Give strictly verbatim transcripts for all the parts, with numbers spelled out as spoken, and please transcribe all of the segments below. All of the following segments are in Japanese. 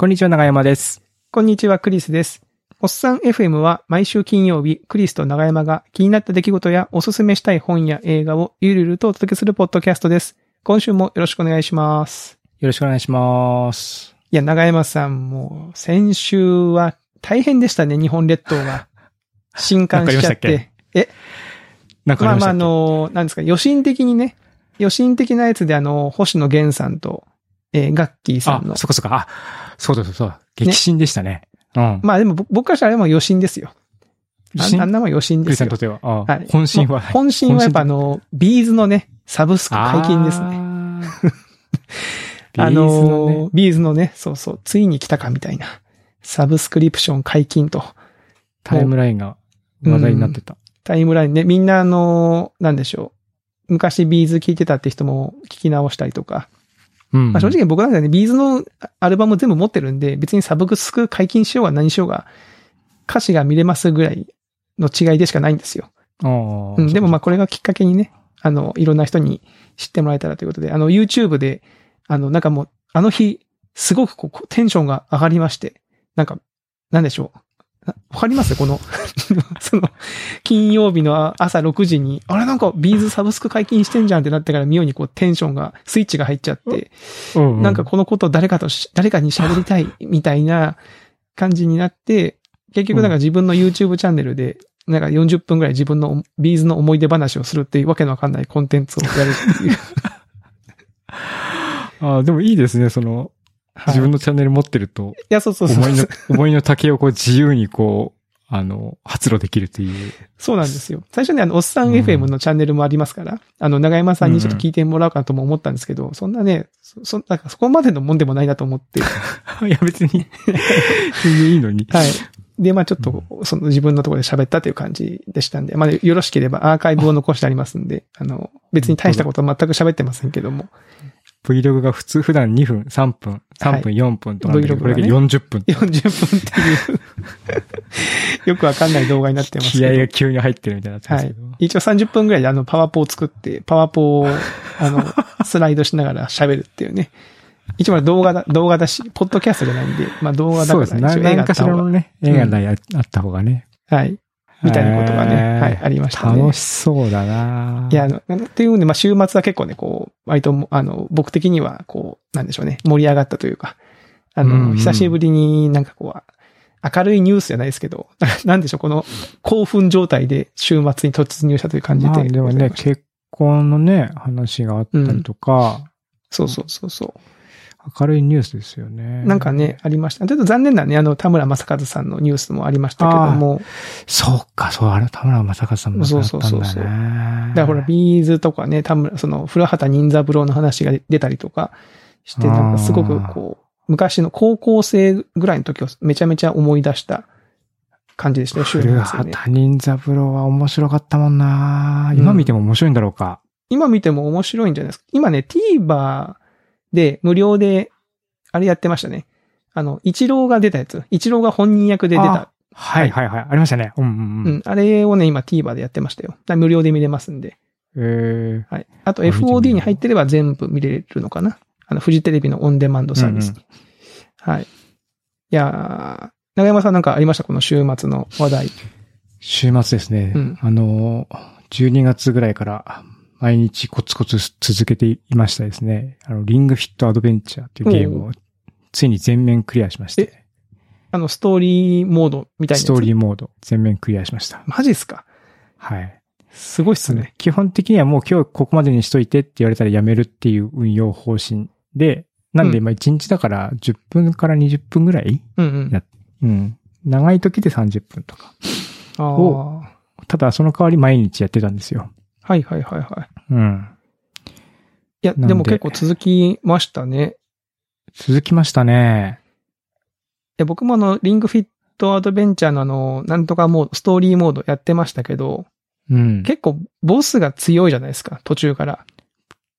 こんにちは、長山です。こんにちは、クリスです。おっさん エフエム は毎週金曜日、クリスと長山が気になった出来事やおすすめしたい本や映画をゆるゆるとお届けするポッドキャストです。今週もよろしくお願いします。よろしくお願いします。いや、長山さん、もう先週は大変でしたね、日本列島が。震撼しちゃって。えなんかありましたっけ？まあまあ、あの、なんですか、予診的にね、予診的なやつであの、星野源さんと、えー、ガッキーさんの。あ、そこそこ。あ、そうそうそう。激震でしたね。ね、うん。まあでも僕からしたらあれも余震ですよ。あんなもん余震ですよ。クリスさんにとっては。はい、本心は。本心はやっぱあの、B'z のね、サブスク解禁ですね。あ, あの、B'z のね、そうそう、ついに来たかみたいな。サブスクリプション解禁と。タイムラインが話題になってた。タイムラインね、みんなあの、なんでしょう。昔 B'z 聞いてたって人も聞き直したりとか。うんまあ、正直僕なんかね、ビーズのアルバム全部持ってるんで、別にサブスク解禁しようが何しようが、歌詞が見れますぐらいの違いでしかないんですよ。うん、でもまあこれがきっかけにね、あの、いろんな人に知ってもらえたらということで、あの、YouTube で、あの、なんかもう、あの日、すごくこう、テンションが上がりまして、なんか、なんでしょう。わかりますこの、その、金曜日の朝ろくじに、あれなんかビーズサブスク解禁してんじゃんってなってから妙にこうテンションが、スイッチが入っちゃって、うんうん、なんかこのことを誰かとし、誰かに喋りたいみたいな感じになって、結局なんか自分の YouTube チャンネルで、なんかよんじゅっぷんぐらい自分のビーズの思い出話をするっていうわけのわかんないコンテンツをやるっていうあ。あでもいいですね、その、自分のチャンネル持ってると、いや、そうそうそう。思いの、思いの丈をこう自由にこう、あの、発露できるという。そうなんですよ。最初にあの、おっさん エフエム のチャンネルもありますから、うん、あの、長山さんにちょっと聞いてもらおうかとも思ったんですけど、うん、そんなね、そ、そ、なんかそこまでのもんでもないなと思って。いや、別に。いいのに。はい。で、まあちょっと、その自分のところで喋ったという感じでしたんで、まあよろしければアーカイブを残してありますんで、あの、別に大したことは全く喋ってませんけども。Vlog が普通、普段にふん、さんぷん、さんぷん、よんぷんとなんだけど、はい、これがよんじゅっぷん。よんじゅっぷんっていう、よくわかんない動画になってますけど。気合が急に入ってるみたいになってますけど。はい、一応さんじゅっぷんぐらいであの、パワポを作って、パワポを、あの、スライドしながら喋るっていうね。一応動画だ、動画だし、ポッドキャストじゃないんで、まあ動画だから一応映画あった方が。何かしらのね、映画があった方がね。うん、はい。みたいなことがね、はい、ありましたね。楽しそうだないや、あの、っていうので、まあ、週末は結構ね、こう、割と、あの、僕的には、こう、なんでしょうね、盛り上がったというか、あの、うんうん、久しぶりになんかこう、明るいニュースじゃないですけど、なんでしょう、この、興奮状態で週末に突入したという感じで。まあ、でもね、結婚のね、話があったりとか、うん、そうそうそうそう。明るいニュースですよね。なんかね、ありました。ちょっと残念なね、あの、田村正和さんのニュースもありましたけども。そうか、そう、あれ田村正和さんもそうだったんだね。そうそうそう。だからほら、B'zとかね、田村、その、古畑任三郎の話が出たりとかして、なんかすごくこう、昔の高校生ぐらいの時をめちゃめちゃ思い出した感じでしたよ、ね、古畑任三郎は面白かったもんな、うん、今見ても面白いんだろうか。今見ても面白いんじゃないですか。今ね、TVer、で、無料で、あれやってましたね。あの、イチローが出たやつ。イチローが本人役で出た。はいはいはい。ありましたね。うんうんうん。うん、あれをね、今 TVer でやってましたよ。無料で見れますんで。へー。はい。あと エフオーディー に入ってれば全部見れるのかな。あの、フジテレビのオンデマンドサービスに。うんうん、はい。いやー、長山さんなんかありました？この週末の話題。週末ですね。うん、あの、じゅうにがつぐらいから、毎日コツコツ続けていましたですね。あの、リングフィットアドベンチャーというゲームをついに全面クリアしまして。え、あの、ストーリーモードみたいなやつ。ストーリーモード全面クリアしました。マジっすか？はい。すごいっすね。基本的にはもう今日ここまでにしといてって言われたらやめるっていう運用方針で、なんで今いちにちだからじゅっぷんからにじゅっぷんぐらい、うんうん、うん。長い時でさんじゅっぷんとかを。ただその代わり毎日やってたんですよ。はいはいはいはい。うん。いや、で, でも結構続きましたね。続きましたね。いや、僕もあの、リングフィットアドベンチャーのあの、なんとかモード、ストーリーモードやってましたけど、うん、結構ボスが強いじゃないですか、途中から。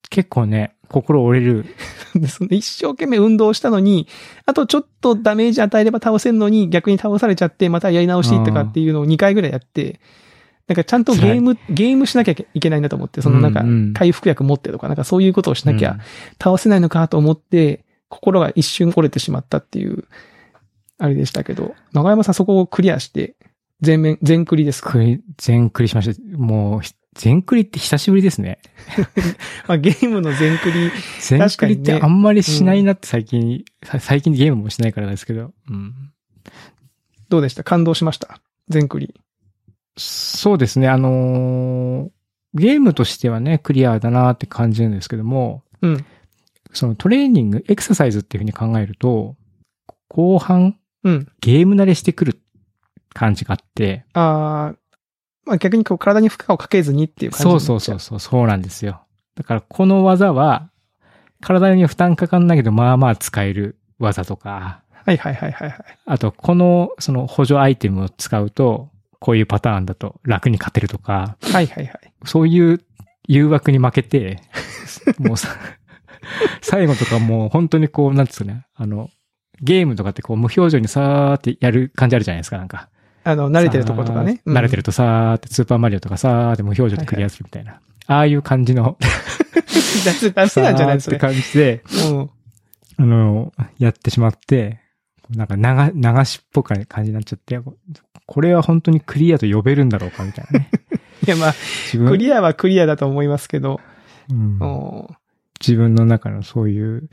結構ね、心折れる。一生懸命運動したのに、あとちょっとダメージ与えれば倒せるのに、逆に倒されちゃって、またやり直しとかっていうのをにかいぐらいやって、なんかちゃんとゲーム、ゲームしなきゃいけないなと思って、そのなんか回復薬持ってとか、なんかそういうことをしなきゃ倒せないのかと思って、心が一瞬折れてしまったっていう、あれでしたけど、永山さんそこをクリアして、全面、全クリですか？全クリしました。もう、全クリって久しぶりですね。まあ、ゲームの全クリ、全クリってあんまりしないなって最近、うん、最近ゲームもしないからですけど。うん、どうでした？感動しました？全クリ。そうですね。あのー、ゲームとしてはね、クリアだなって感じるんですけども、うん、そのトレーニング、エクササイズっていうふうに考えると、後半、うん、ゲーム慣れしてくる感じがあって。ああ、まあ逆にこう体に負荷をかけずにっていう感じ。そうそうそうそう、そうなんですよ。だからこの技は、体に負担かかんないけど、まあまあ使える技とか。はいはいはいはい、はい。あと、この、その補助アイテムを使うと、こういうパターンだと楽に勝てるとか。はいはいはい。そういう誘惑に負けて、もうさ、最後とかもう本当にこう、なんですかね、あの、ゲームとかってこう無表情にさーってやる感じあるじゃないですか、なんか。あの、慣れてるとことかね。うん、慣れてるとさーって、スーパーマリオとかさーって無表情でクリアするみたいな。はいはい、ああいう感じの。ダメなんじゃないですか。って感じで、あの、やってしまって、なんか流、流しっぽく感じになっちゃって、これは本当にクリアと呼べるんだろうか、みたいなね。いや、まあ、クリアはクリアだと思いますけど、うん、自分の中のそういう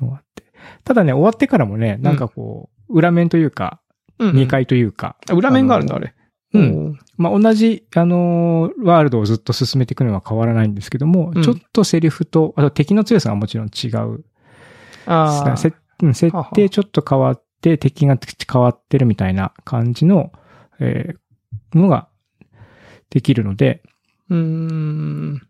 のがあって。ただね、終わってからもね、なんかこう、うん、裏面というか、うんうん、にかいというか。裏面があるんだ、あれ。うん。まあ、同じ、あのー、ワールドをずっと進めていくのは変わらないんですけども、うん、ちょっとセリフと、あと敵の強さがもちろん違う。ああ。設定ちょっと変わって、はは敵が変わってるみたいな感じの、えー、のができるので、うーん、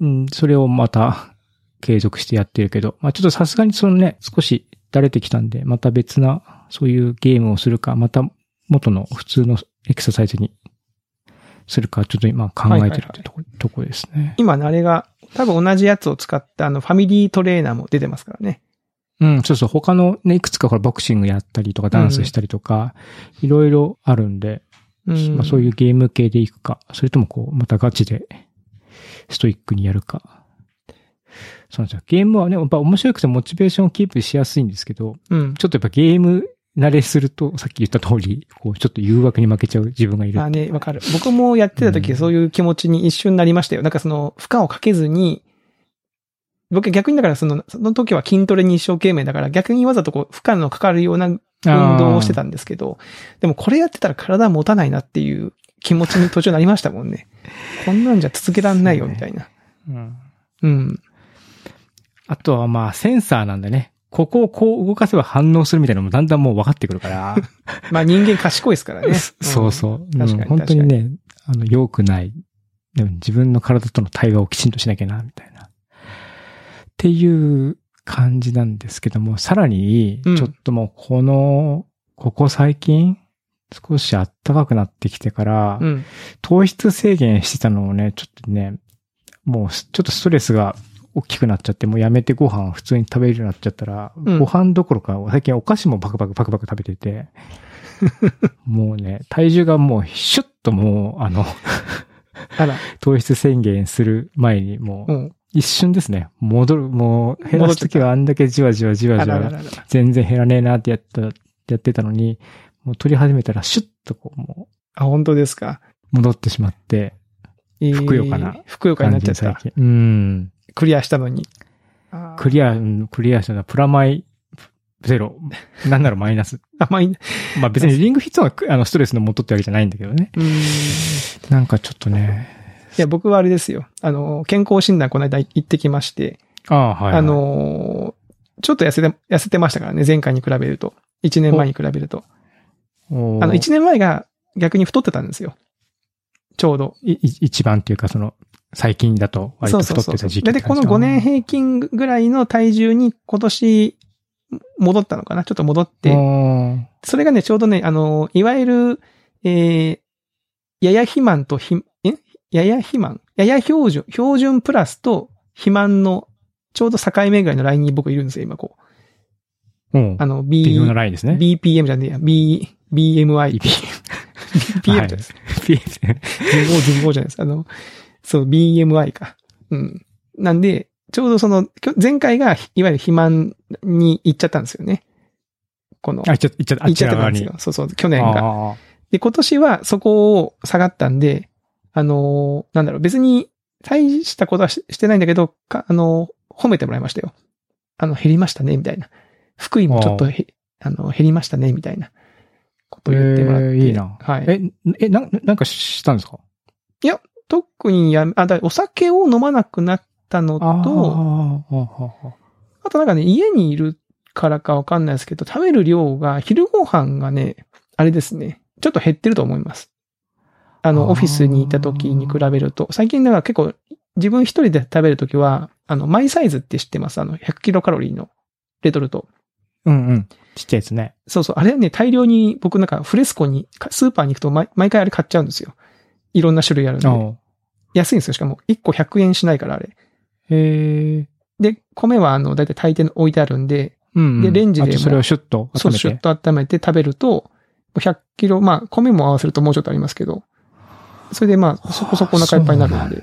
うん、それをまた、継続してやってるけど、まあちょっとさすがにそのね、少しだれてきたんで、また別な、そういうゲームをするか、また元の普通のエクササイズにするか、ちょっと今考えてるってとこ、はいはいはい、とこですね。今のあれが、多分同じやつを使ったあのファミリートレーナーも出てますからね。うん、そうそう、他のね、いくつかほらボクシングやったりとか、ダンスしたりとか、いろいろあるんで、うん、まあそういうゲーム系でいくか、それともこう、またガチでストイックにやるか。そうなんですよ。ゲームはね、やっぱ面白くてモチベーションをキープしやすいんですけど、うん、ちょっとやっぱゲーム慣れすると、さっき言った通り、こう、ちょっと誘惑に負けちゃう自分がいる。ああね、わかる。僕もやってた時、うん、そういう気持ちに一瞬なりましたよ。なんかその、負荷をかけずに、僕逆にだからその、その時は筋トレに一生懸命だから、逆にわざとこう、負荷のかかるような運動をしてたんですけど、でもこれやってたら体持たないなっていう気持ちに途中なりましたもんね。こんなんじゃ続けらんないよ、みたいな。うん。うん。あとはまあセンサーなんでね、ここをこう動かせば反応するみたいなのもだんだんもう分かってくるから。まあ人間賢いですからね。うん、そうそう。確かに。本当にね、あの、良くない。でも自分の体との対話をきちんとしなきゃな、みたいな。っていう感じなんですけども、さらに、ちょっともうこの、うん、ここ最近、少し暖かくなってきてから、うん、糖質制限してたのをね、ちょっとね、もうちょっとストレスが、大きくなっちゃって、もうやめてご飯を普通に食べるようになっちゃったら、うん、ご飯どころか、最近お菓子もバクバクバクバク食べてて、もうね、体重がもうシュッともう、あのあら、糖質宣言する前にもう、うん、一瞬ですね、戻る、もう減らすときはあんだけじわじわじわじわ、全然減らねえなってやった、やってたのに、もう取り始めたらシュッとこう、もう。あ、本当ですか。戻ってしまって、ふくよかな。ふくよかになっちゃった。うん。クリアしたのに。クリア、クリアしたのはプラマイゼロ。なんならマイナス。あ、マイナス。まあ別にリングフィットはあのストレスの元ってわけじゃないんだけどね。うーん、なんかちょっとね。いや、僕はあれですよ。あの、健康診断この間行ってきまして。ああ、はい、はい。あの、ちょっと痩せて、痩せてましたからね。前回に比べると。いちねんまえに比べると。おお、あの、いちねんまえが逆に太ってたんですよ。ちょうど。い、一番っていうかその、最近だと割と太ってた時期。だいたいこのごねん平均ぐらいの体重に今年戻ったのかな、ちょっと戻って。それがね、ちょうどね、あの、いわゆる、えー、やや肥満とひ、えやや肥満やや標準、標準プラスと肥満のちょうど境目ぐらいのラインに僕いるんですよ、今こう。うん。あの、B、微妙なラインですね。ビーピーエム じゃねえや、B、ビーエムアイ。ビーピーエム じゃないです。ビーエム じゃないです。あの、そう、ビーエムアイ か。うん。なんで、ちょうどその、前回が、いわゆる肥満に行っちゃったんですよね。この。あ、行っちゃった、行っちゃったんですよ。そうそう、去年が。で、今年はそこを下がったんで、あのー、なんだろう、別に大したことは し, してないんだけど、かあのー、褒めてもらいましたよ。あの、減りましたね、みたいな。福井もちょっとへ、あの、減りましたね、みたいなことを言ってもらって。えー、いいな。はい。え、え、な、なんかしたんですか？いや、特にやめ、あ、だお酒を飲まなくなったのと、あ, あとなんかね、家にいるからかわかんないですけど、食べる量が、昼ご飯がね、あれですね、ちょっと減ってると思います。あの、オフィスにいた時に比べると、最近だから結構、自分一人で食べるときは、あの、マイサイズって知ってます？あの、ひゃくキロカロリーのレトルト。うんうん。ちっちゃいですね。そうそう。あれはね、大量に僕なんかフレスコに、スーパーに行くと 毎, 毎回あれ買っちゃうんですよ。いろんな種類あるんで。安いんですよ。しかもいっこひゃくえんしないからあれ。へー。で、米はあの、だいたい大抵の置いてあるんで、うんうん、で、レンジでも。それをシュッと温めて。そう、シュッと温めて食べると、ひゃくキロ、まあ、米も合わせるともうちょっとありますけど、それでまあ、そこそこお腹いっぱいになるんで。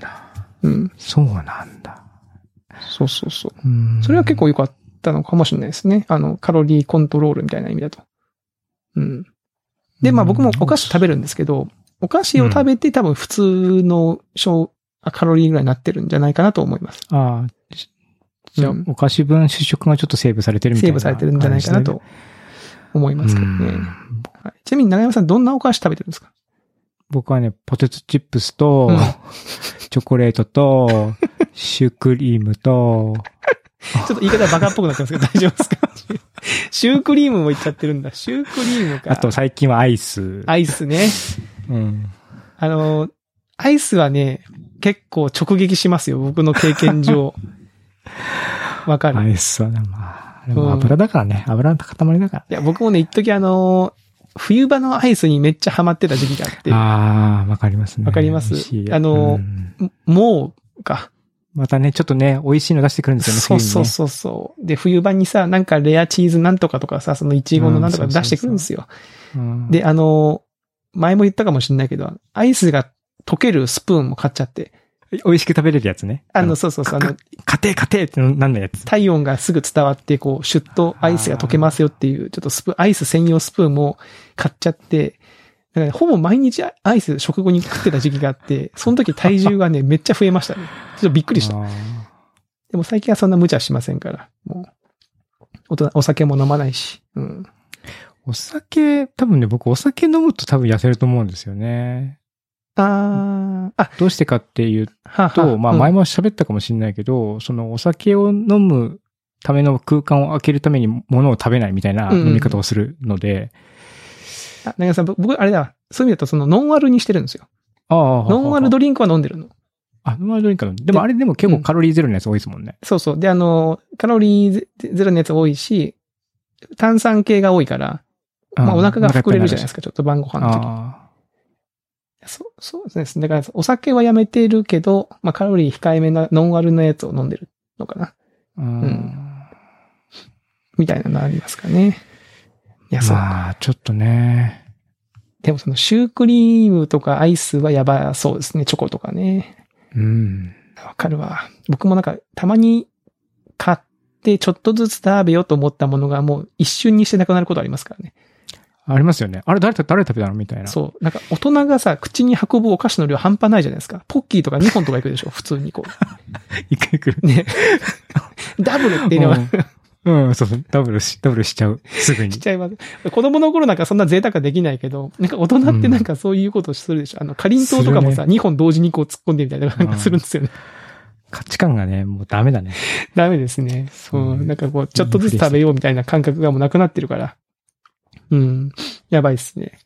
うん。そうなんだ。そうそうそう。うん。それは結構良かったのかもしれないですね。あの、カロリーコントロールみたいな意味だと。うん。で、まあ僕もお菓子食べるんですけど、お菓子を食べて多分普通の小、うん、カロリーぐらいになってるんじゃないかなと思います。ああ。じゃあ、うん、お菓子分主食がちょっとセーブされてるみたいな。セーブされてるんじゃないかなと思いますけどね。はい、ちなみに永山さんどんなお菓子食べてるんですか？僕はね、ポテトチップスと、うん、チョコレートと、シュークリームと、ちょっと言い方バカっぽくなってますけど大丈夫ですか？シュークリームもいっちゃってるんだ。シュークリームか。あと最近はアイス。アイスね。うん。あの、アイスはね、結構直撃しますよ。僕の経験上。わかる。アイスはね、まあ、でも油だからね。うん、油の塊だから、ね。いや、僕もね、一時あの、冬場のアイスにめっちゃハマってた時期があって。ああ、わかりますね。わかります。あの、うん、もうか。またね、ちょっとね、美味しいの出してくるんですよね。そうそうそうそう。で、冬場にさ、なんかレアチーズなんとかとかさ、そのイチゴのなんとか出してくるんですよ。で、あの、前も言ったかもしれないけど、アイスが溶けるスプーンも買っちゃって。美味しく食べれるやつね。あの、そうそうそう。あの、家庭家庭ってなんのやつ。体温がすぐ伝わって、こう、シュッとアイスが溶けますよっていう、ちょっとスプーン、アイス専用スプーンも買っちゃって、だからね、ほぼ毎日アイス食後に食ってた時期があって、その時体重がね、めっちゃ増えましたね。ちょっとびっくりした。でも最近はそんな無茶しませんから、もう、大人、お酒も飲まないし、うん。お酒、多分ね、僕お酒飲むと多分痩せると思うんですよね。ああ、どうしてかっていうと、ははまあ前も喋ったかもしれないけど、うん、そのお酒を飲むための空間を空けるために物を食べないみたいな飲み方をするので。うんうん、あ、長谷さん、僕あれだ、そういう意味だとそのノンアルにしてるんですよ。ああ、ノンアルドリンクは飲んでるの。あ、ノンアルドリンクは飲んでる。でもあれでも結構カロリーゼロのやつ多いですもんね。うん、そうそう。で、あの、カロリーゼロのやつ多いし、炭酸系が多いから、まあお腹が膨れるじゃないですか、ちょっと晩ご飯の時に。そう、そうですね。だから、お酒はやめてるけど、まあ、カロリー控えめなノンアルのやつを飲んでるのかな。うん。うん、みたいなのありますかね。いや、そう。まあ、ちょっとね。でも、その、シュークリームとかアイスはやばそうですね。チョコとかね。うん。わかるわ。僕もなんか、たまに買って、ちょっとずつ食べようと思ったものが、もう一瞬にしてなくなることありますからね。ありますよね。あれ誰と誰食べたのみたいな。そう。なんか大人がさ、口に運ぶお菓子の量半端ないじゃないですか。ポッキーとかにほんとかいくでしょ普通にこう。いくいく。ね。ダブルっていうのは、うん。うん、そうそう。ダブルし、ダブルしちゃう。すぐに。しちゃいます。子供の頃なんかそんな贅沢はできないけど、なんか大人ってなんかそういうことするでしょ、うん、あの、かりんとうとかもさ、ね、にほん同時にこう突っ込んでみたいななんかするんですよね。価値観がね、もうダメだね。ダメですね。そう。なんかこう、ちょっとずつ食べようみたいな感覚がもうなくなってるから。うん。やばいっすね。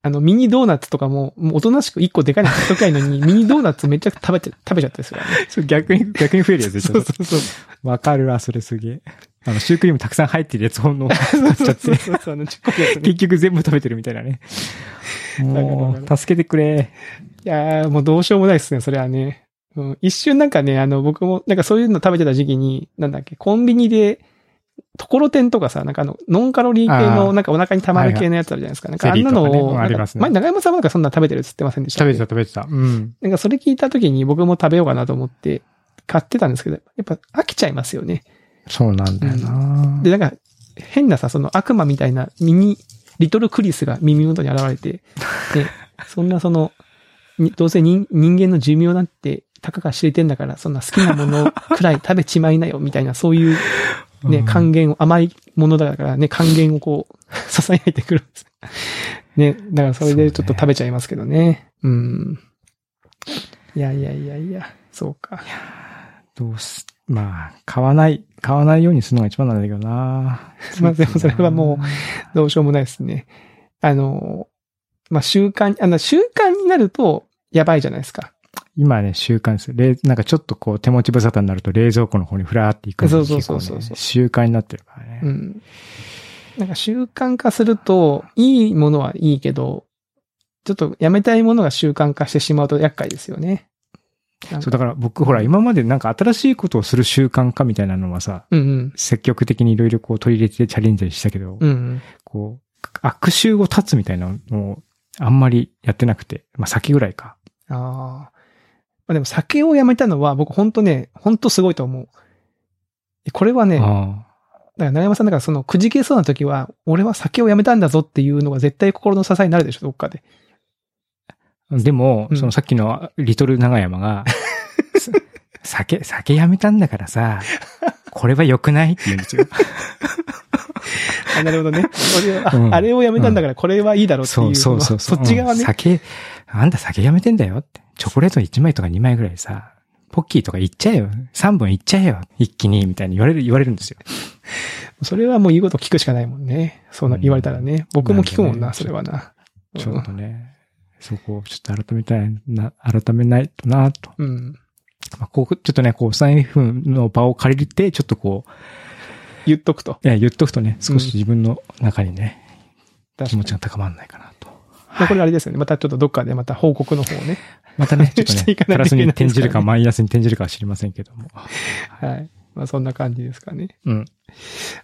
あの、ミニドーナツとかも、もうおとなしく一個でかいの買っときゃいいのに、ミニドーナツめっちゃ食べちゃ、食べちゃったですよ、ね。そう、逆に、逆に増えるやつでしょ。そうそうそう。わかるわ、それすげえ。あの、シュークリームたくさん入ってるやつを飲んじゃって。そうそうそうそう、あの、ちっこいやつね。結局全部食べてるみたいなね。もう、助けてくれ。いやー、もうどうしようもないっすね、それはね。うん、一瞬なんかね、あの、僕も、なんかそういうの食べてた時期に、なんだっけ、コンビニで、ところてんとかさ、なんかあの、ノンカロリー系の、なんかお腹に溜まる系のやつあるじゃないですか。なんかあんなのを、前、長山さんもなんかそんな食べてるって言ってませんでした？食べてた、食べてた。うん。なんかそれ聞いた時に僕も食べようかなと思って、買ってたんですけど、やっぱ飽きちゃいますよね。そうなんだよな、うん、で、なんか、変なさ、その悪魔みたいなミニ、リトルクリスが耳元に現れて、で、そんなその、どうせ 人, 人間の寿命なんて、たかが知れてんだから、そんな好きなものくらい食べちまいなよ、みたいな、そういう、ね、還元を、甘いものだからね、還元をこう、囁いてくるんです。ね、だからそれでちょっと食べちゃいますけどね。う, ねうん。いやいやいやいや、そうか。いやどうす、まあ、買わない、買わないようにするのが一番なんだけどな。まあでもそれはもう、どうしようもないですね。あの、まあ習慣、あの習慣になると、やばいじゃないですか。今ね、習慣ですよ。なんかちょっとこう、手持ち無沙汰になると冷蔵庫の方にふらーっていくんですよ。そうそうそうそう。習慣になってるからね。うん。なんか習慣化すると、いいものはいいけど、ちょっとやめたいものが習慣化してしまうと厄介ですよね。そう、だから僕ほら、今までなんか新しいことをする習慣化みたいなのはさ、うんうん、積極的にいろいろこう取り入れてチャレンジしたけど、うんうん、こう、悪習を断つみたいなのをあんまりやってなくて、まあ酒ぐらいか。ああ。まあでも酒をやめたのは僕ほんとね、ほんとすごいと思う。これはね、あだから長山さんだからそのくじけそうな時は、俺は酒をやめたんだぞっていうのが絶対心の支えになるでしょ、どっかで。でも、うん、そのさっきのリトル長山が、酒、酒やめたんだからさ、これは良くないって言うんですよ。あ、なるほどね。俺は、うん、あれをやめたんだからこれはいいだろうっていう。うん、そうそうそう。そっち側ね、うん。酒、あんた酒やめてんだよって。チョコレートいちまいとかにまいぐらいさ、ポッキーとかいっちゃえよ。さんぼんいっちゃえよ。一気に、みたいに言われる、言われるんですよ。それはもう言うこと聞くしかないもんね。その言われたらね。うん、僕も聞くもんな、それはな。ちょっとね。そこをちょっと改めたいな、改めないとなぁと。うん。まあ、こう、ちょっとね、こう、スタンドエフエムの場を借りて、ちょっとこう。言っとくと。いや、言っとくとね、少し自分の中にね、うん、気持ちが高まらないかなと。はい、これあれですよね。またちょっとどっかでまた報告の方をね。またね、ちょっとね、していかないといけないですからね。プラスに転じるかマイナスに転じるかは知りませんけども。はい。まあ、そんな感じですかね。うん。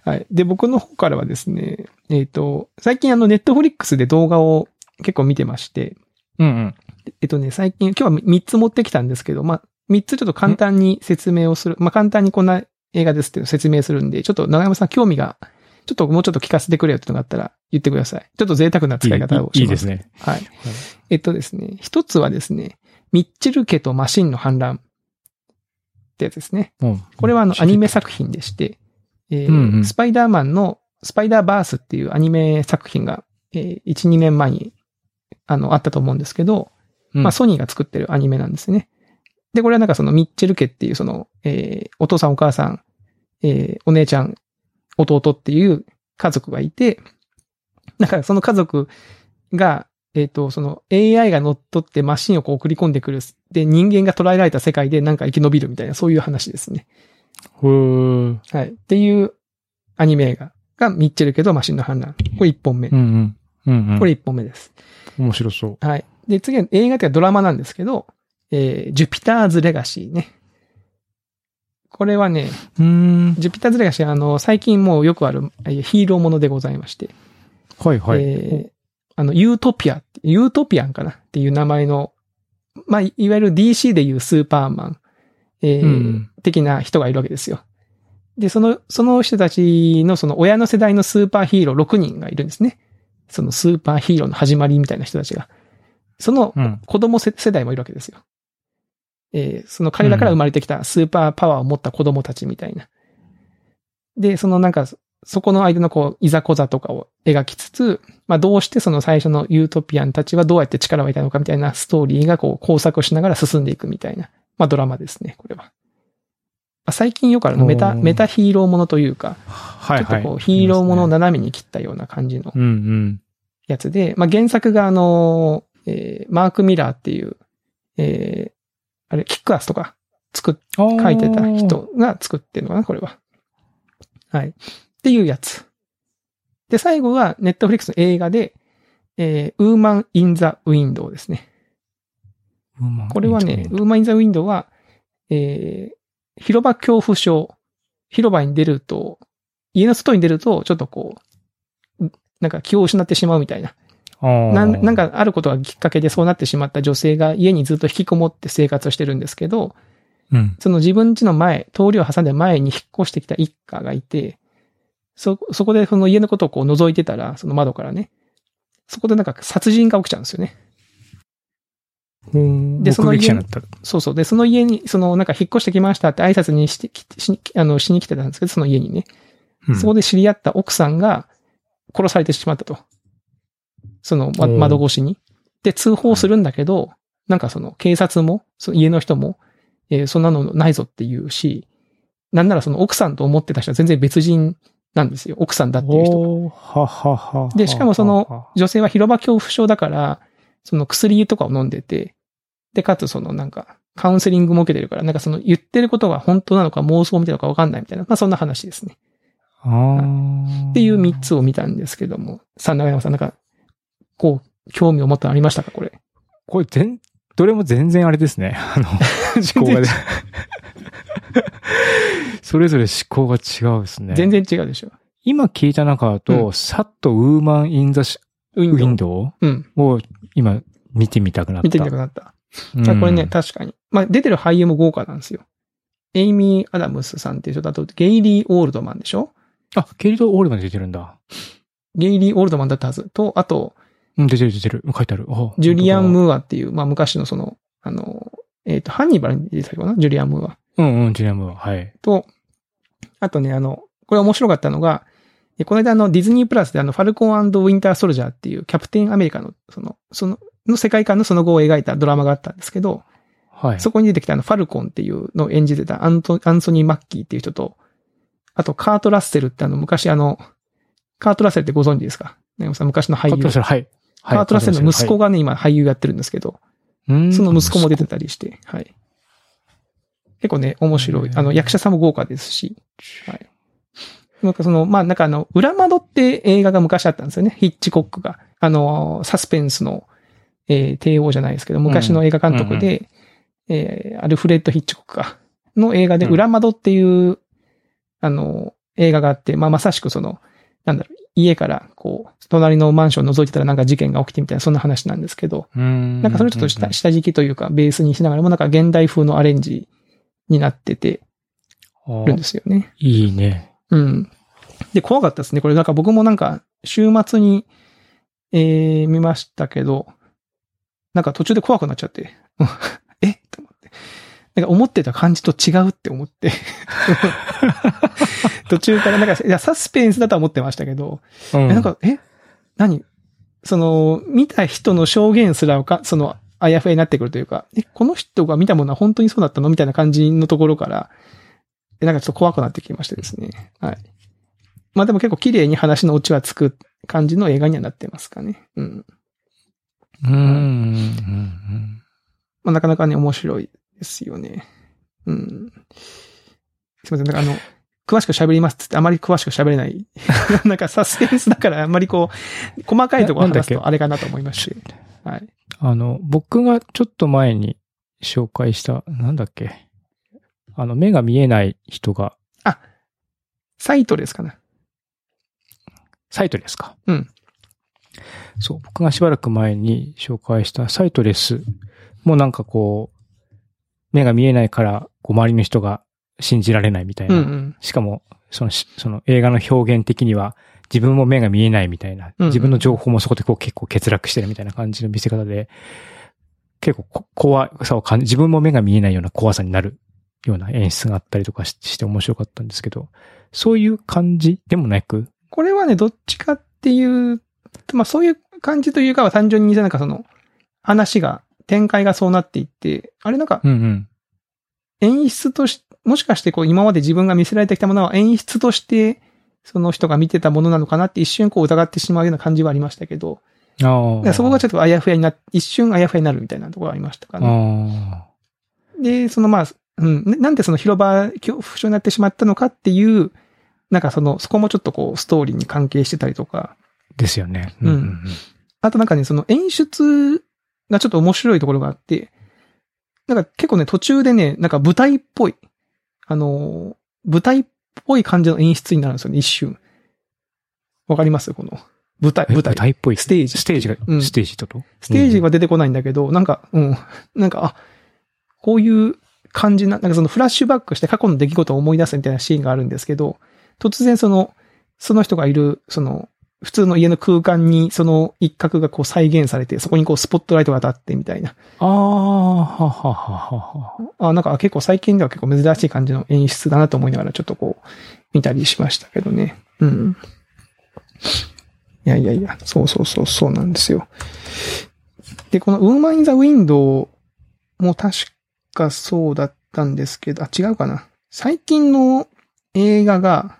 はい。で、僕の方からはですね、えっと、最近あの、ネットフリックスで動画を結構見てまして、うんうん。えっとね、最近、今日はみっつ持ってきたんですけど、まあ、みっつちょっと簡単に説明をする。まあ、簡単にこんな映画ですっていうのを説明するんで、ちょっと長山さん興味が、ちょっともうちょっと聞かせてくれよってのがあったら言ってください。ちょっと贅沢な使い方をします。いい、いいですね。はい。えっとですね、一つはですね、ミッチェル家とマシンの反乱ってやつですね。うん、これはあのアニメ作品でして、えーうんうん、スパイダーマンのスパイダーバースっていうアニメ作品が、えー、いち、にねんまえにあの、あったと思うんですけど、まあ、ソニーが作ってるアニメなんですね。うん、で、これはなんかそのミッチェル家っていうその、えー、お父さんお母さん、えー、お姉ちゃん、弟っていう家族がいて、なんかその家族が、えっと、その エーアイ が乗っ取ってマシンをこう送り込んでくる。で、人間が捉えられた世界でなんか生き延びるみたいな、そういう話ですね。へー。はい。っていうアニメ映画がミッチェル家とマシンの反乱。これいっぽんめ。うんうん。うんうん、これ一本目です。面白そう。はい。で、次は映画というかドラマなんですけど、えー、ジュピターズ・レガシーね。これはね、うーんジュピターズ・レガシーはあの、最近もうよくあるヒーローものでございまして。はいはい。えー、あの、ユートピア、ユートピアンかなっていう名前の、まあ、いわゆる ディーシー でいうスーパーマン、えーうん、的な人がいるわけですよ。で、その、その人たちのその親の世代のスーパーヒーローろくにんがいるんですね。そのスーパーヒーローの始まりみたいな人たちが。その子供世代もいるわけですよ。うん、えー、その彼らから生まれてきたスーパーパワーを持った子供たちみたいな。で、そのなんか、そこの間のこう、いざこざとかを描きつつ、まあどうしてその最初のユートピアンたちはどうやって力を得たのかみたいなストーリーがこう、工作をしながら進んでいくみたいな。まあドラマですね、これは。最近よくあるメタ、メタヒーローものというか、はいはい、ちょっとこうヒーローものを斜めに切ったような感じのやつで、うんうん、まあ、原作があの、えー、マーク・ミラーっていう、えー、あれ、キックアスとか作っ、書いてた人が作ってるのかな、これは。はい。っていうやつ。で、最後はネットフリックスの映画で、えー、ウーマン・インザ・ウィンドウですね。これはね、ウーマン・インザ・ウィンドウは、えー広場恐怖症。広場に出ると、家の外に出ると、ちょっとこう、なんか気を失ってしまうみたいな。な, なんかあることがきっかけでそうなってしまった女性が家にずっと引きこもって生活をしてるんですけど、うん、その自分家の前、通りを挟んで前に引っ越してきた一家がいて、そ、そこでその家のことをこう覗いてたら、その窓からね、そこでなんか殺人が起きちゃうんですよね。うん、で、その家に、そうそう。で、その家に、そのなんか引っ越してきましたって挨拶にしてき、し、あの、しに来てたんですけど、その家にね。うん、そこで知り合った奥さんが殺されてしまったと。その、ま、窓越しに。で、通報するんだけど、なんかその警察も、その家の人も、えー、そんなのないぞっていうし、なんならその奥さんと思ってた人は全然別人なんですよ。奥さんだっていう人が。ははは。で、しかもその女性は広場恐怖症だから、その薬とかを飲んでて、で、かつそのなんかカウンセリングも受けてるから、なんかその言ってることが本当なのか妄想みたいなのかわかんないみたいな、まあそんな話ですね。ああ。っていう三つを見たんですけども、さあ長山さん、なんか、こう、興味を持ったのありましたかこれ。これ全、どれも全然あれですね。あの、思考が、それぞれ思考が違うですね。全然違うでしょ。今聞いた中だと、うん、さっとウーマンインザウィンドウを今見てみたくなった。見てみたくなった。これね、確かに。まあ、出てる俳優も豪華なんですよ。エイミー・アダムスさんっていう人だと、ゲイリー・オールドマンでしょ？あ、ゲイリー・オールドマン出てるんだ。ゲイリー・オールドマンだったはずと、あと、うん、出てる出てる。書いてある。ジュリアン・ムーアっていう、まあ、昔のその、あの、えっと、ハンニバルに出てたかな？ジュリアン・ムーア。うんうん、ジュリアン・ムーア。はい。と、あとね、あの、これ面白かったのが、この間あのディズニープラスであのファルコン&ウィンターソルジャーっていうキャプテンアメリカのその、その、の世界観のその後を描いたドラマがあったんですけど、はい。そこに出てきたあのファルコンっていうのを演じてたアント、アンソニー・マッキーっていう人と、あとカート・ラッセルってあの昔あの、カート・ラッセルってご存知ですか？昔の俳優。カート・ラッセル、はい。はい、カート・ラッセルの息子がね、今俳優やってるんですけど、はい、その息子も出てたりして、はい。結構ね、面白い。あの、役者さんも豪華ですし、はい。なんかその、まあ、なんかあの、裏窓って映画が昔あったんですよね。ヒッチコックが。あの、サスペンスの、えー、帝王じゃないですけど、昔の映画監督で、うんうん、えー、アルフレッド・ヒッチコックか。の映画で、裏窓っていう、うん、あの、映画があって、まあ、まさしくその、なんだろう、家から、こう、隣のマンションを覗いてたらなんか事件が起きてみたいな、そんな話なんですけど、うんうんうん、なんかそれちょっと下、下敷きというか、ベースにしながらも、なんか現代風のアレンジになってて、るんですよね。いいね。うん。で、怖かったですね。これ、なんか僕もなんか、週末に、えー、見ましたけど、なんか途中で怖くなっちゃって、え？と思って。なんか思ってた感じと違うって思って。途中から、なんか、いや、サスペンスだとは思ってましたけど、うん、なんか、え？何？その、見た人の証言すらか、その、あやふやになってくるというか、え、この人が見たものは本当にそうだったの？みたいな感じのところから、なんかちょっと怖くなってきましてですね。はい。まあでも結構綺麗に話のオチはつく感じの映画にはなってますかね。うん。うーん。うん、まあなかなかね、面白いですよね。うん。すみません。なんかあの、詳しく喋りますって言ってあまり詳しく喋れない。なんかサスペンスだからあんまりこう、細かいところ話すとあれかなと思いまして。はい。あの、僕がちょっと前に紹介した、なんだっけ。あの、目が見えない人が。あ、サイトですかね。サイトですか。うん。そう、僕がしばらく前に紹介したサイトレスもなんかこう、目が見えないから、こう、周りの人が信じられないみたいな。うんうん、しかも、その、その映画の表現的には、自分も目が見えないみたいな。自分の情報もそこでこう結構欠落してるみたいな感じの見せ方で、結構怖さを感じ、自分も目が見えないような怖さになる。ような演出があったりとかして面白かったんですけど、そういう感じでもなく、これはね、どっちかっていう、まあそういう感じというかは単純になんかその話が展開がそうなっていって、あれなんか演出とし、もしかしてこう今まで自分が見せられてきたものは演出としてその人が見てたものなのかなって一瞬こう疑ってしまうような感じはありましたけど、ああ、そこがちょっとあやふやにな、一瞬あやふやになるみたいなところがありましたかね。あ、で、そのまあ。うん、なんでその広場恐怖症になってしまったのかっていう、なんかその、そこもちょっとこう、ストーリーに関係してたりとか。ですよね。うん。うん、あとなんかね、その演出がちょっと面白いところがあって、なんか結構ね、途中でね、なんか舞台っぽい、あの、舞台っぽい感じの演出になるんですよね、一瞬。わかります？この、舞台、舞台。舞台っぽい。ステージ。ステージが、うん、ステージだと？ステージは出てこないんだけど、なんか、うん、なんか、あ、こういう、感じな、なんかそのフラッシュバックして過去の出来事を思い出すみたいなシーンがあるんですけど、突然その、その人がいる、その、普通の家の空間にその一角がこう再現されて、そこにこうスポットライトが当たってみたいな。ああ、はははは。あ、なんか結構最近では結構珍しい感じの演出だなと思いながらちょっとこう、見たりしましたけどね。うん。いやいやいや、そうそうそう、そうなんですよ。で、このウーマンインザウィンドウも確かそうだったんですけど、あ、違うかな。最近の映画が、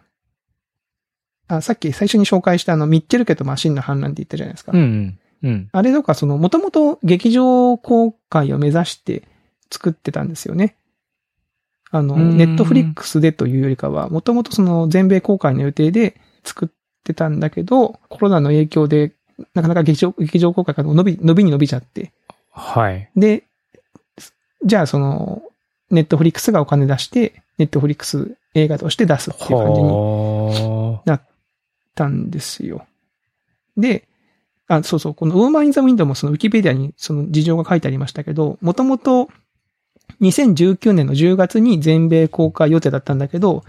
あ、さっき最初に紹介したあの、ミッチェル家とマシンの反乱って言ったじゃないですか。うんうんうん、あれとか、その、もともと劇場公開を目指して作ってたんですよね。あの、ネットフリックスでというよりかは、もともとその、全米公開の予定で作ってたんだけど、コロナの影響で、なかなか劇場、劇場公開が伸び、伸びに伸びちゃって。はい。で、じゃあその、ネットフリックスがお金出して、ネットフリックス映画として出すっていう感じになって、たんですよ。で、あ、そうそう、このウーマン・イン・ザ・ウィンドウもそのウィキペディアにその事情が書いてありましたけど、もともとにせんじゅうきゅうねんのじゅうがつに全米公開予定だったんだけど、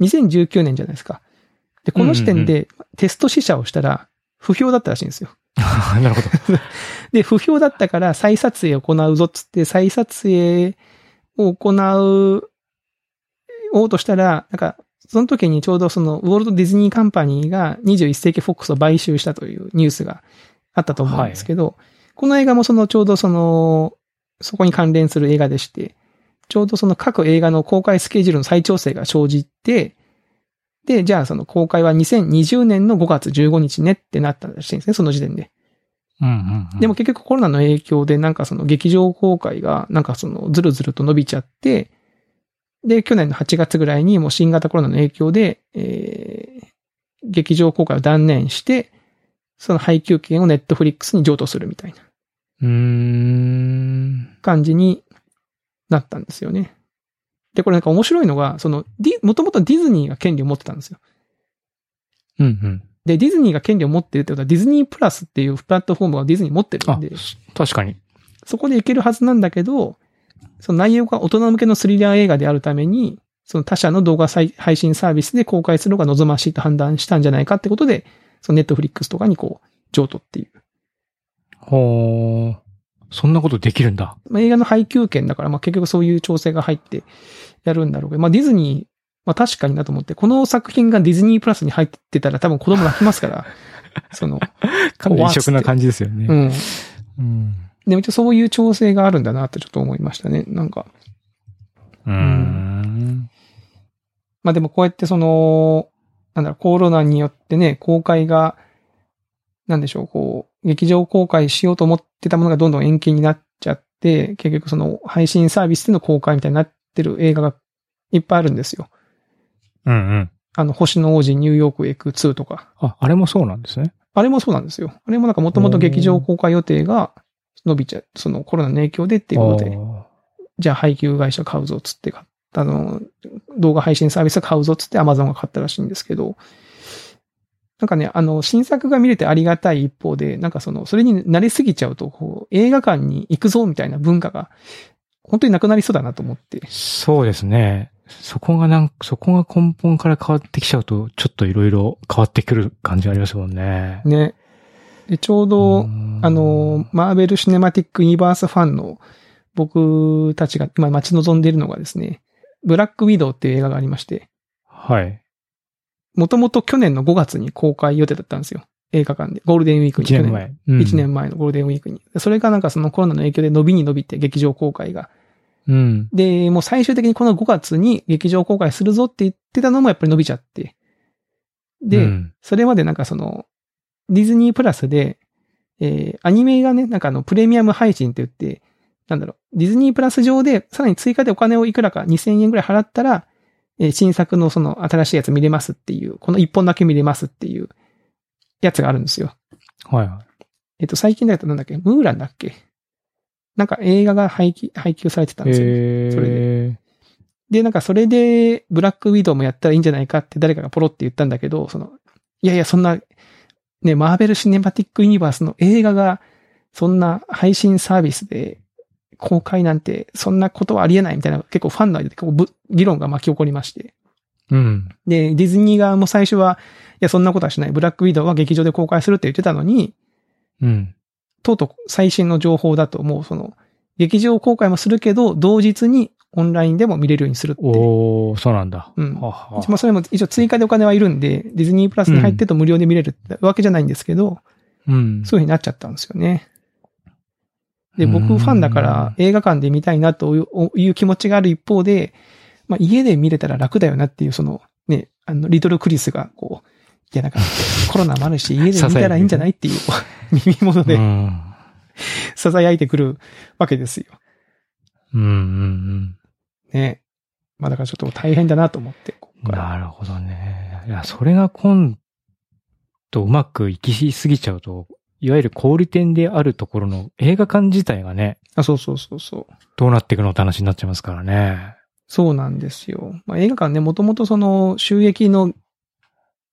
にせんじゅうきゅうねんじゃないですか。で、この時点でテスト試写をしたら不評だったらしいんですよ。うんうん、なるほど。で、不評だったから再撮影を行うぞっつって、再撮影を行う、おうとしたら、なんか、その時にちょうどそのウォルト・ディズニー・カンパニーがにじゅういっ世紀フォックスを買収したというニュースがあったと思うんですけど、はい、この映画もそのちょうどその、そこに関連する映画でして、ちょうどその各映画の公開スケジュールの再調整が生じて、で、じゃあその公開はにせんにじゅうねんのごがつじゅうごにちねってなったらしいんですね、その時点で。うんうんうん、でも結局コロナの影響でなんかその劇場公開がなんかそのずるずると伸びちゃって、で、去年のはちがつぐらいにもう新型コロナの影響で、えー、劇場公開を断念して、その配給権をネットフリックスに譲渡するみたいな。うーん。感じになったんですよね。で、これなんか面白いのが、その、もともとディズニーが権利を持ってたんですよ。うんうん。で、ディズニーが権利を持ってるってことは、ディズニープラスっていうプラットフォームがディズニー持ってるんで。あ、確かに。そこでいけるはずなんだけど、その内容が大人向けのスリラー映画であるために、その他社の動画配信サービスで公開するのが望ましいと判断したんじゃないかってことで、そのネットフリックスとかにこう、譲渡っていう。ほー。そんなことできるんだ。まあ、映画の配給権だから、まあ結局そういう調整が入ってやるんだろうけど、まあディズニー、まあ確かになと思って、この作品がディズニープラスに入ってたら多分子供泣きますから、その、かなり異色な感じですよね。うん。うんでも一応そういう調整があるんだなってちょっと思いましたね。なんか。うーん。まあでもこうやってその、なんだろう、コロナによってね、公開が、なんでしょう、こう、劇場公開しようと思ってたものがどんどん延期になっちゃって、結局その配信サービスでの公開みたいになってる映画がいっぱいあるんですよ。うんうん。あの、星の王子ニューヨークへ行くツーとか。あ、あれもそうなんですね。あれもそうなんですよ。あれもなんかもともと劇場公開予定が、伸びちゃう、そのコロナの影響でっていうことで、じゃあ配給会社買うぞっつって買った、あの、動画配信サービス買うぞっつって Amazon が買ったらしいんですけど、なんかね、あの、新作が見れてありがたい一方で、なんかその、それに慣れすぎちゃうと、こう、映画館に行くぞみたいな文化が、本当になくなりそうだなと思って。そうですね。そこがなんか、そこが根本から変わってきちゃうと、ちょっといろいろ変わってくる感じがありますもんね。ね。で、ちょうど、あの、マーベル・シネマティック・ユニバースファンの僕たちが今待ち望んでいるのがですね、ブラック・ウィドウっていう映画がありまして。はい。もともと去年のごがつに公開予定だったんですよ。映画館で。ゴールデンウィークに。いちねんまえ。うん、いちねんまえのゴールデンウィークに。それがなんかそのコロナの影響で伸びに伸びて劇場公開が。うん。で、もう最終的にこのごがつに劇場公開するぞって言ってたのもやっぱり伸びちゃって。で、うん、それまでなんかその、ディズニープラスで、えー、アニメがね、なんかあの、プレミアム配信って言って、なんだろう、ディズニープラス上で、さらに追加でお金をいくらか、にせんえんぐらい払ったら、えー、新作のその、新しいやつ見れますっていう、この一本だけ見れますっていう、やつがあるんですよ。はいはい。えっと、最近だとなんだっけ、ムーランだっけなんか映画が配給、配給されてたんですよ、ね。へー。それで。で、なんかそれで、ブラックウィドウもやったらいいんじゃないかって誰かがポロって言ったんだけど、その、いやいや、そんな、ね、マーベルシネマティックユニバースの映画が、そんな配信サービスで公開なんてそんなことはありえないみたいな結構ファンの間で結構議論が巻き起こりまして。うん。で、ディズニー側も最初はいやそんなことはしない。ブラックウィドウは劇場で公開するって言ってたのに、うん。とうとう最新の情報だともうその劇場公開もするけど同日にオンラインでも見れるようにするって。おー、そうなんだ。うん。ははまあそれも一応追加でお金はいるんでディズニープラスに入ってと無料で見れるってわけじゃないんですけど、うん。そういう風になっちゃったんですよね。で、僕ファンだから映画館で見たいなという気持ちがある一方で、まあ家で見れたら楽だよなっていうそのね、あのリトルクリスがこう、いやなんかコロナもあるし家で見たらいいんじゃないっていう耳元で囁いてくるわけですよ。うんうんうん。ね。まあだからちょっと大変だなと思って。ここなるほどね。いや、それが今度うまくいきすぎちゃうと、いわゆる小売店であるところの映画館自体がね。あ、そうそうそうそう。どうなっていくのって話になっちゃいますからね。そうなんですよ。まあ、映画館ね、もともとその収益の、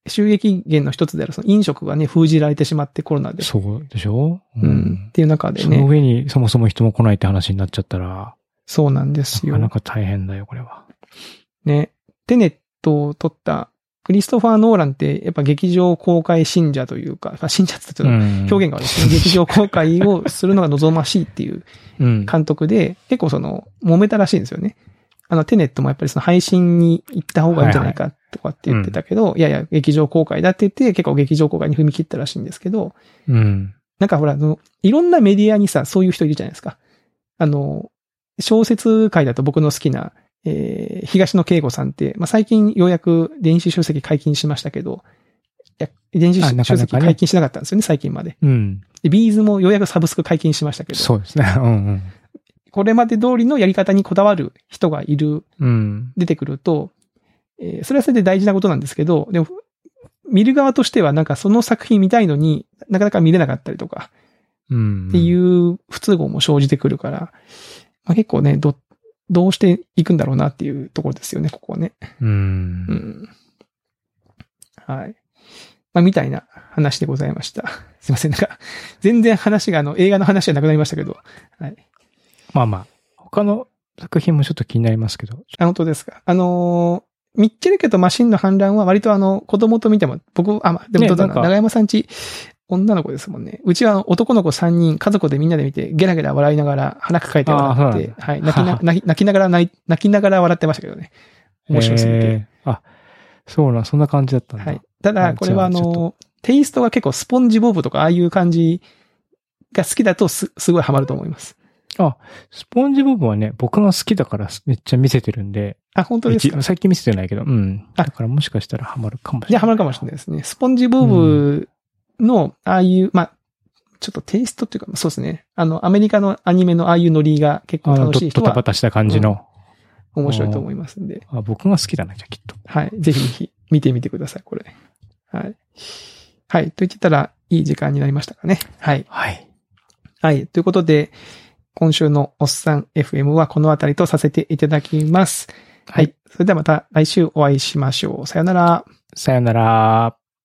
収益源の一つであるその飲食がね、封じられてしまってコロナで。そうでしょ？うん。うん、っていう中でね。その上にそもそも人も来ないって話になっちゃったら。そうなんですよ。なかなか大変だよ、これは。ね。テネットを撮ったクリストファー・ノーランって、やっぱ劇場公開信者というか、信者ってちょっと表現が悪いですね。劇場公開をするのが望ましいっていう監督で、うん、結構その、揉めたらしいんですよね。あの、テネットもやっぱりその配信に行った方がいいんじゃないかとかって言ってたけど、はいはい、いやいや、劇場公開だって言って、結構劇場公開に踏み切ったらしいんですけど、うん、なんかほら、いろんなメディアにさ、そういう人いるじゃないですか。あの、小説界だと僕の好きな、えー、東野圭吾さんって、まあ、最近ようやく電子書籍解禁しましたけど、いや電子書籍解禁しなかったんですよね、最近まで。うん。で、B'zもようやくサブスク解禁しましたけど。そうですね。うんうん。これまで通りのやり方にこだわる人がいる、うん、出てくると、えー、それはそれで大事なことなんですけど、でも、見る側としてはなんかその作品見たいのになかなか見れなかったりとか、うん。っていう不都合も生じてくるから、まあ、結構ね、どっどうしていくんだろうなっていうところですよね、ここはね。うーん、うん。はい。まあ、みたいな話でございました。すいません、なんか、全然話が、あの、映画の話じゃなくなりましたけど。はい。まあまあ、他の作品もちょっと気になりますけど。あ、本当ですか。あのー、ミッチェル家とマシンの反乱は割とあの、子供と見ても、僕、あ、まあ、でもどうだろう、ね、長山さんち、女の子ですもんね。うちは男の子さんにん、家族でみんなで見て、ゲラゲラ笑いながら、腹抱えて笑って、はい、泣きな、泣き、泣きながら泣い、泣きながら笑ってましたけどね。面白すぎて。あ、そうな、そんな感じだったんだ。はい。ただ、これはあの、テイストが結構スポンジボブとか、ああいう感じが好きだとす、すごいハマると思います。あ、スポンジボブはね、僕が好きだからめっちゃ見せてるんで。あ、本当ですか？最近見せてないけど、うん。だからもしかしたらハマるかもしれない。いや、ハマるかもしれないですね。スポンジボブ、うんの、ああいう、まあ、ちょっとテイストっていうか、そうですね。あの、アメリカのアニメのああいうノリが結構楽しい人は。ドタバタした感じの、うん。面白いと思いますんで。あ、僕が好きだな、じゃあきっと。はい。ぜひぜひ見てみてください、これ。はい。はい。と言ってたら、いい時間になりましたかね。はい。はい。はい。ということで、今週のおっさん エフエム はこのあたりとさせていただきます。はい。はい、それではまた来週お会いしましょう。さよなら。さよなら。